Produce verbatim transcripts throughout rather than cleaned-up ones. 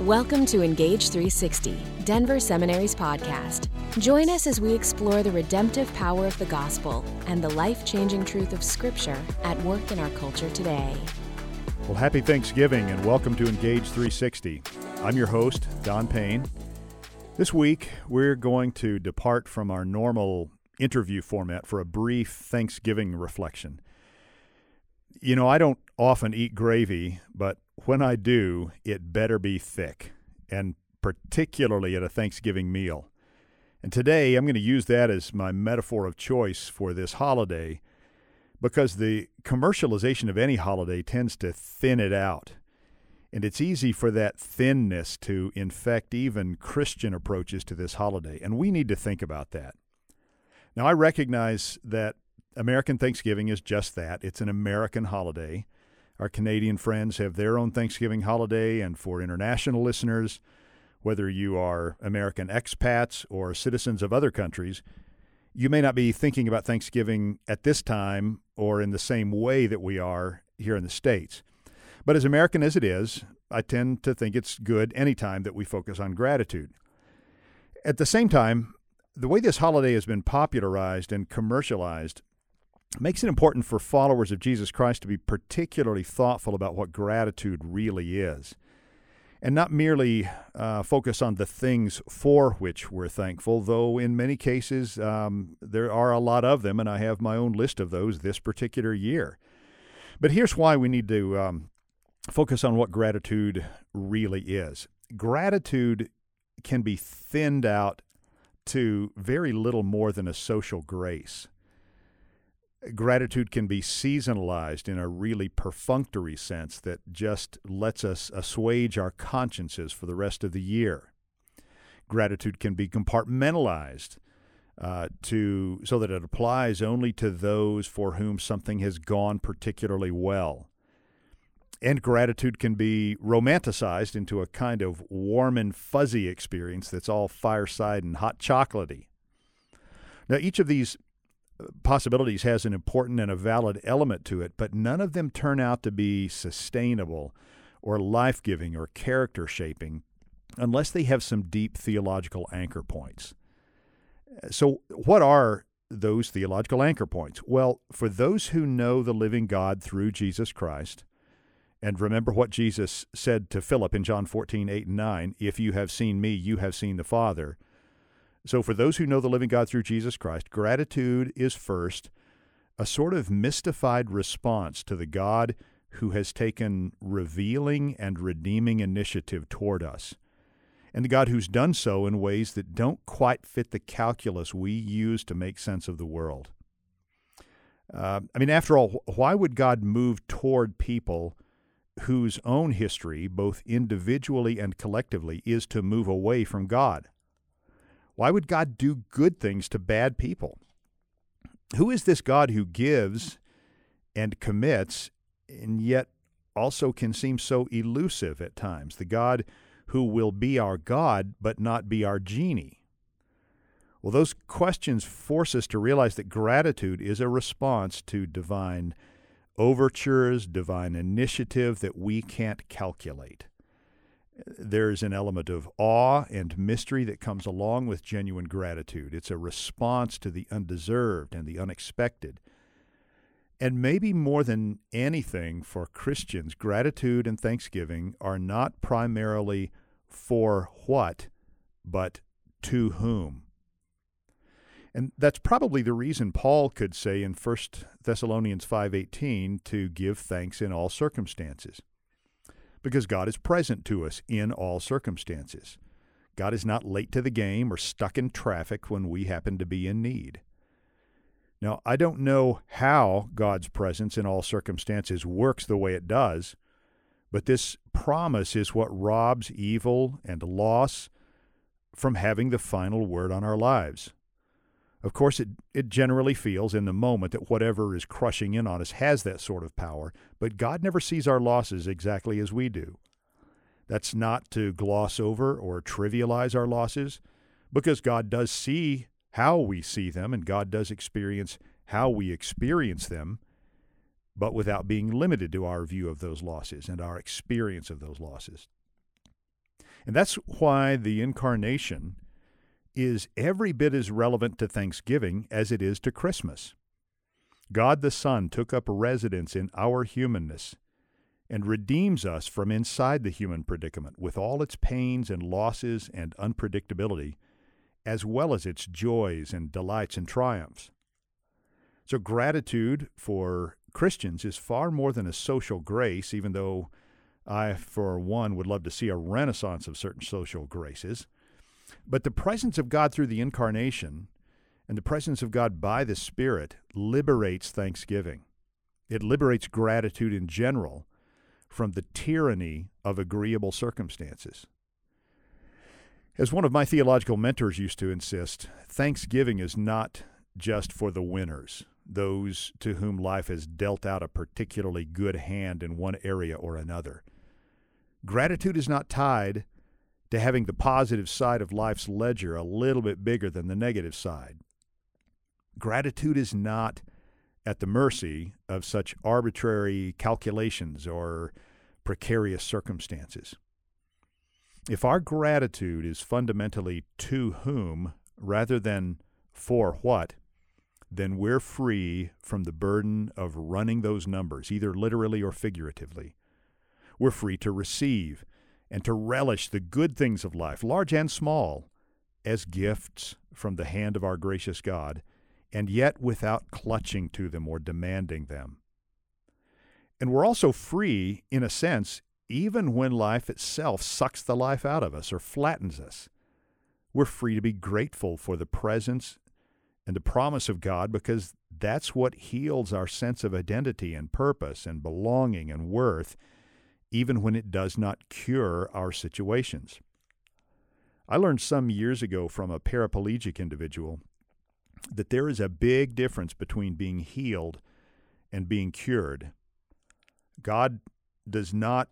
Welcome to Engage three sixty, Denver Seminary's podcast. Join us as we explore the redemptive power of the gospel and the life-changing truth of Scripture at work in our culture today. Well, happy Thanksgiving and welcome to Engage three sixty. I'm your host, Don Payne. This week, we're going to depart from our normal interview format for a brief Thanksgiving reflection. You know, I don't often eat gravy, but when I do, it better be thick, and particularly at a Thanksgiving meal. And today I'm going to use that as my metaphor of choice for this holiday because the commercialization of any holiday tends to thin it out. And it's easy for that thinness to infect even Christian approaches to this holiday, and we need to think about that. Now, I recognize that American Thanksgiving is just that. It's an American holiday. Our Canadian friends have their own Thanksgiving holiday, and for international listeners, whether you are American expats or citizens of other countries, you may not be thinking about Thanksgiving at this time or in the same way that we are here in the States. But as American as it is, I tend to think it's good any time that we focus on gratitude. At the same time, the way this holiday has been popularized and commercialized makes it important for followers of Jesus Christ to be particularly thoughtful about what gratitude really is, and not merely uh, focus on the things for which we're thankful, though in many cases um, there are a lot of them, and I have my own list of those this particular year. But here's why we need to um, focus on what gratitude really is. Gratitude can be thinned out to very little more than a social grace. Gratitude can be seasonalized in a really perfunctory sense that just lets us assuage our consciences for the rest of the year. Gratitude can be compartmentalized uh, to so that it applies only to those for whom something has gone particularly well. And gratitude can be romanticized into a kind of warm and fuzzy experience that's all fireside and hot chocolatey. Now, each of these possibilities has an important and a valid element to it, but none of them turn out to be sustainable or life-giving or character-shaping unless they have some deep theological anchor points. So what are those theological anchor points? Well, for those who know the living God through Jesus Christ, and remember what Jesus said to Philip in John fourteen, eight and nine, "If you have seen me, you have seen the Father." So for those who know the living God through Jesus Christ, gratitude is first a sort of mystified response to the God who has taken revealing and redeeming initiative toward us, and the God who's done so in ways that don't quite fit the calculus we use to make sense of the world. Uh, I mean, after all, why would God move toward people whose own history, both individually and collectively, is to move away from God? Why would God do good things to bad people? Who is this God who gives and commits and yet also can seem so elusive at times? The God who will be our God but not be our genie? Well, those questions force us to realize that gratitude is a response to divine overtures, divine initiative that we can't calculate. There's an element of awe and mystery that comes along with genuine gratitude. It's a response to the undeserved and the unexpected. And maybe more than anything for Christians, gratitude and thanksgiving are not primarily for what, but to whom. And that's probably the reason Paul could say in First Thessalonians five eighteen to give thanks in all circumstances, because God is present to us in all circumstances. God is not late to the game or stuck in traffic when we happen to be in need. Now, I don't know how God's presence in all circumstances works the way it does, but this promise is what robs evil and loss from having the final word on our lives. Of course, it, it generally feels in the moment that whatever is crushing in on us has that sort of power, but God never sees our losses exactly as we do. That's not to gloss over or trivialize our losses, because God does see how we see them, and God does experience how we experience them, but without being limited to our view of those losses and our experience of those losses. And that's why the Incarnation is every bit as relevant to Thanksgiving as it is to Christmas. God the Son took up residence in our humanness and redeems us from inside the human predicament with all its pains and losses and unpredictability, as well as its joys and delights and triumphs. So gratitude for Christians is far more than a social grace, even though I, for one, would love to see a renaissance of certain social graces. But the presence of God through the Incarnation and the presence of God by the Spirit liberates thanksgiving. It liberates gratitude in general from the tyranny of agreeable circumstances. As one of my theological mentors used to insist, thanksgiving is not just for the winners, those to whom life has dealt out a particularly good hand in one area or another. Gratitude is not tied to having the positive side of life's ledger a little bit bigger than the negative side. Gratitude is not at the mercy of such arbitrary calculations or precarious circumstances. If our gratitude is fundamentally to whom rather than for what, then we're free from the burden of running those numbers, either literally or figuratively. We're free to receive and to relish the good things of life, large and small, as gifts from the hand of our gracious God, and yet without clutching to them or demanding them. And we're also free, in a sense, even when life itself sucks the life out of us or flattens us. We're free to be grateful for the presence and the promise of God, because that's what heals our sense of identity and purpose and belonging and worth, even when it does not cure our situations. I learned some years ago from a paraplegic individual that there is a big difference between being healed and being cured. God does not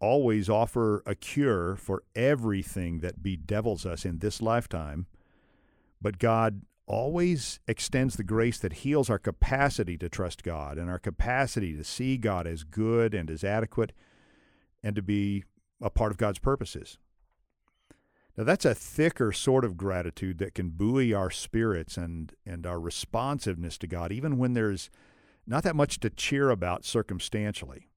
always offer a cure for everything that bedevils us in this lifetime, but God always extends the grace that heals our capacity to trust God and our capacity to see God as good and as adequate and to be a part of God's purposes. Now, that's a thicker sort of gratitude that can buoy our spirits and, and our responsiveness to God, even when there's not that much to cheer about circumstantially.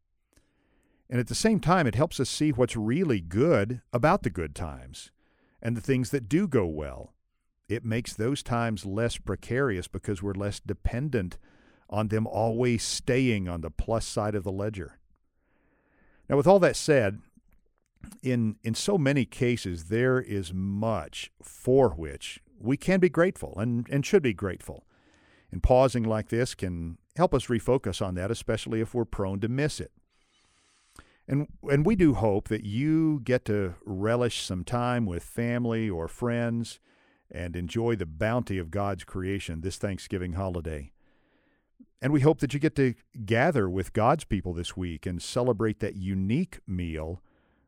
And at the same time, it helps us see what's really good about the good times and the things that do go well. It makes those times less precarious because we're less dependent on them always staying on the plus side of the ledger. Now, with all that said, in in so many cases, there is much for which we can be grateful and, and should be grateful. And pausing like this can help us refocus on that, especially if we're prone to miss it. And and we do hope that you get to relish some time with family or friends and enjoy the bounty of God's creation this Thanksgiving holiday. And we hope that you get to gather with God's people this week and celebrate that unique meal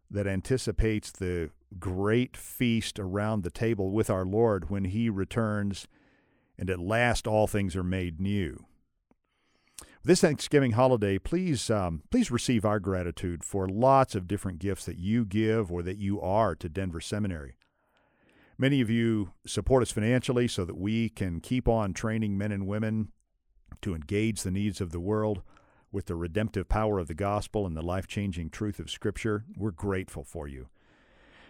that anticipates the great feast around the table with our Lord when He returns and at last all things are made new. This Thanksgiving holiday, please um, please receive our gratitude for lots of different gifts that you give or that you are to Denver Seminary. Many of you support us financially so that we can keep on training men and women to engage the needs of the world with the redemptive power of the gospel and the life-changing truth of Scripture. We're grateful for you.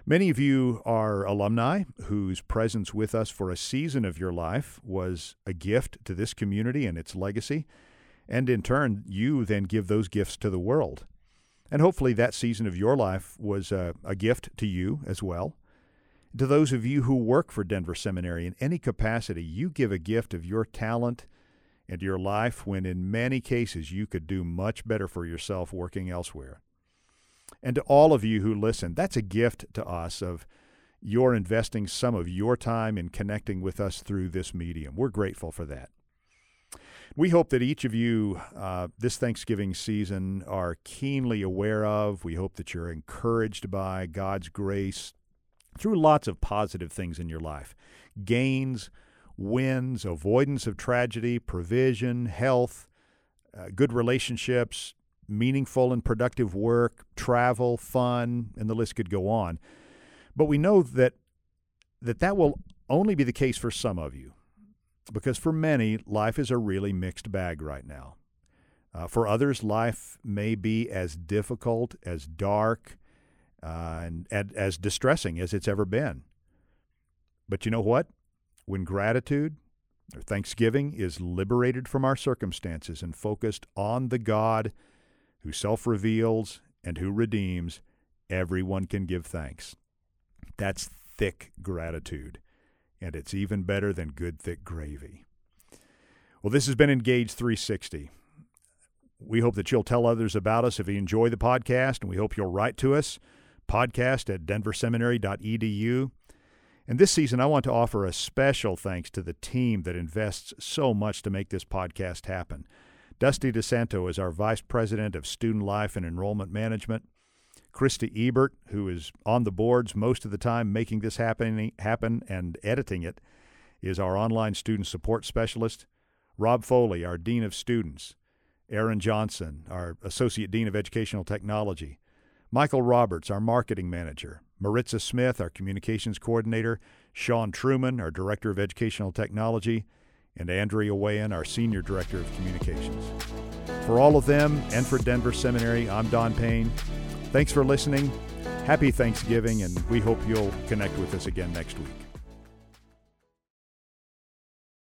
Many of you are alumni whose presence with us for a season of your life was a gift to this community and its legacy. And in turn, you then give those gifts to the world. And hopefully that season of your life was a, a gift to you as well. To those of you who work for Denver Seminary in any capacity, you give a gift of your talent and your life when in many cases you could do much better for yourself working elsewhere. And to all of you who listen, that's a gift to us of your investing some of your time in connecting with us through this medium. We're grateful for that. We hope that each of you uh, this Thanksgiving season are keenly aware of. We hope that you're encouraged by God's grace through lots of positive things in your life. Gains, wins, avoidance of tragedy, provision, health, uh, good relationships, meaningful and productive work, travel, fun, and the list could go on. But we know that that, that will only be the case for some of you, because for many, life is a really mixed bag right now. Uh, for others, life may be as difficult, as dark, uh, and, and as distressing as it's ever been. But you know what? When gratitude or thanksgiving is liberated from our circumstances and focused on the God who self-reveals and who redeems, everyone can give thanks. That's thick gratitude, and it's even better than good, thick gravy. Well, this has been Engage three sixty. We hope that you'll tell others about us if you enjoy the podcast, and we hope you'll write to us, podcast at denver seminary dot e d u. And this season, I want to offer a special thanks to the team that invests so much to make this podcast happen. Dusty DeSanto is our Vice President of Student Life and Enrollment Management. Krista Ebert, who is on the boards most of the time making this happen, happen and editing it, is our Online Student Support Specialist. Rob Foley, our Dean of Students. Aaron Johnson, our Associate Dean of Educational Technology. Michael Roberts, our Marketing Manager. Maritza Smith, our Communications Coordinator. Sean Truman, our Director of Educational Technology. And Andrea Wayan, our Senior Director of Communications. For all of them and for Denver Seminary, I'm Don Payne. Thanks for listening. Happy Thanksgiving, and we hope you'll connect with us again next week.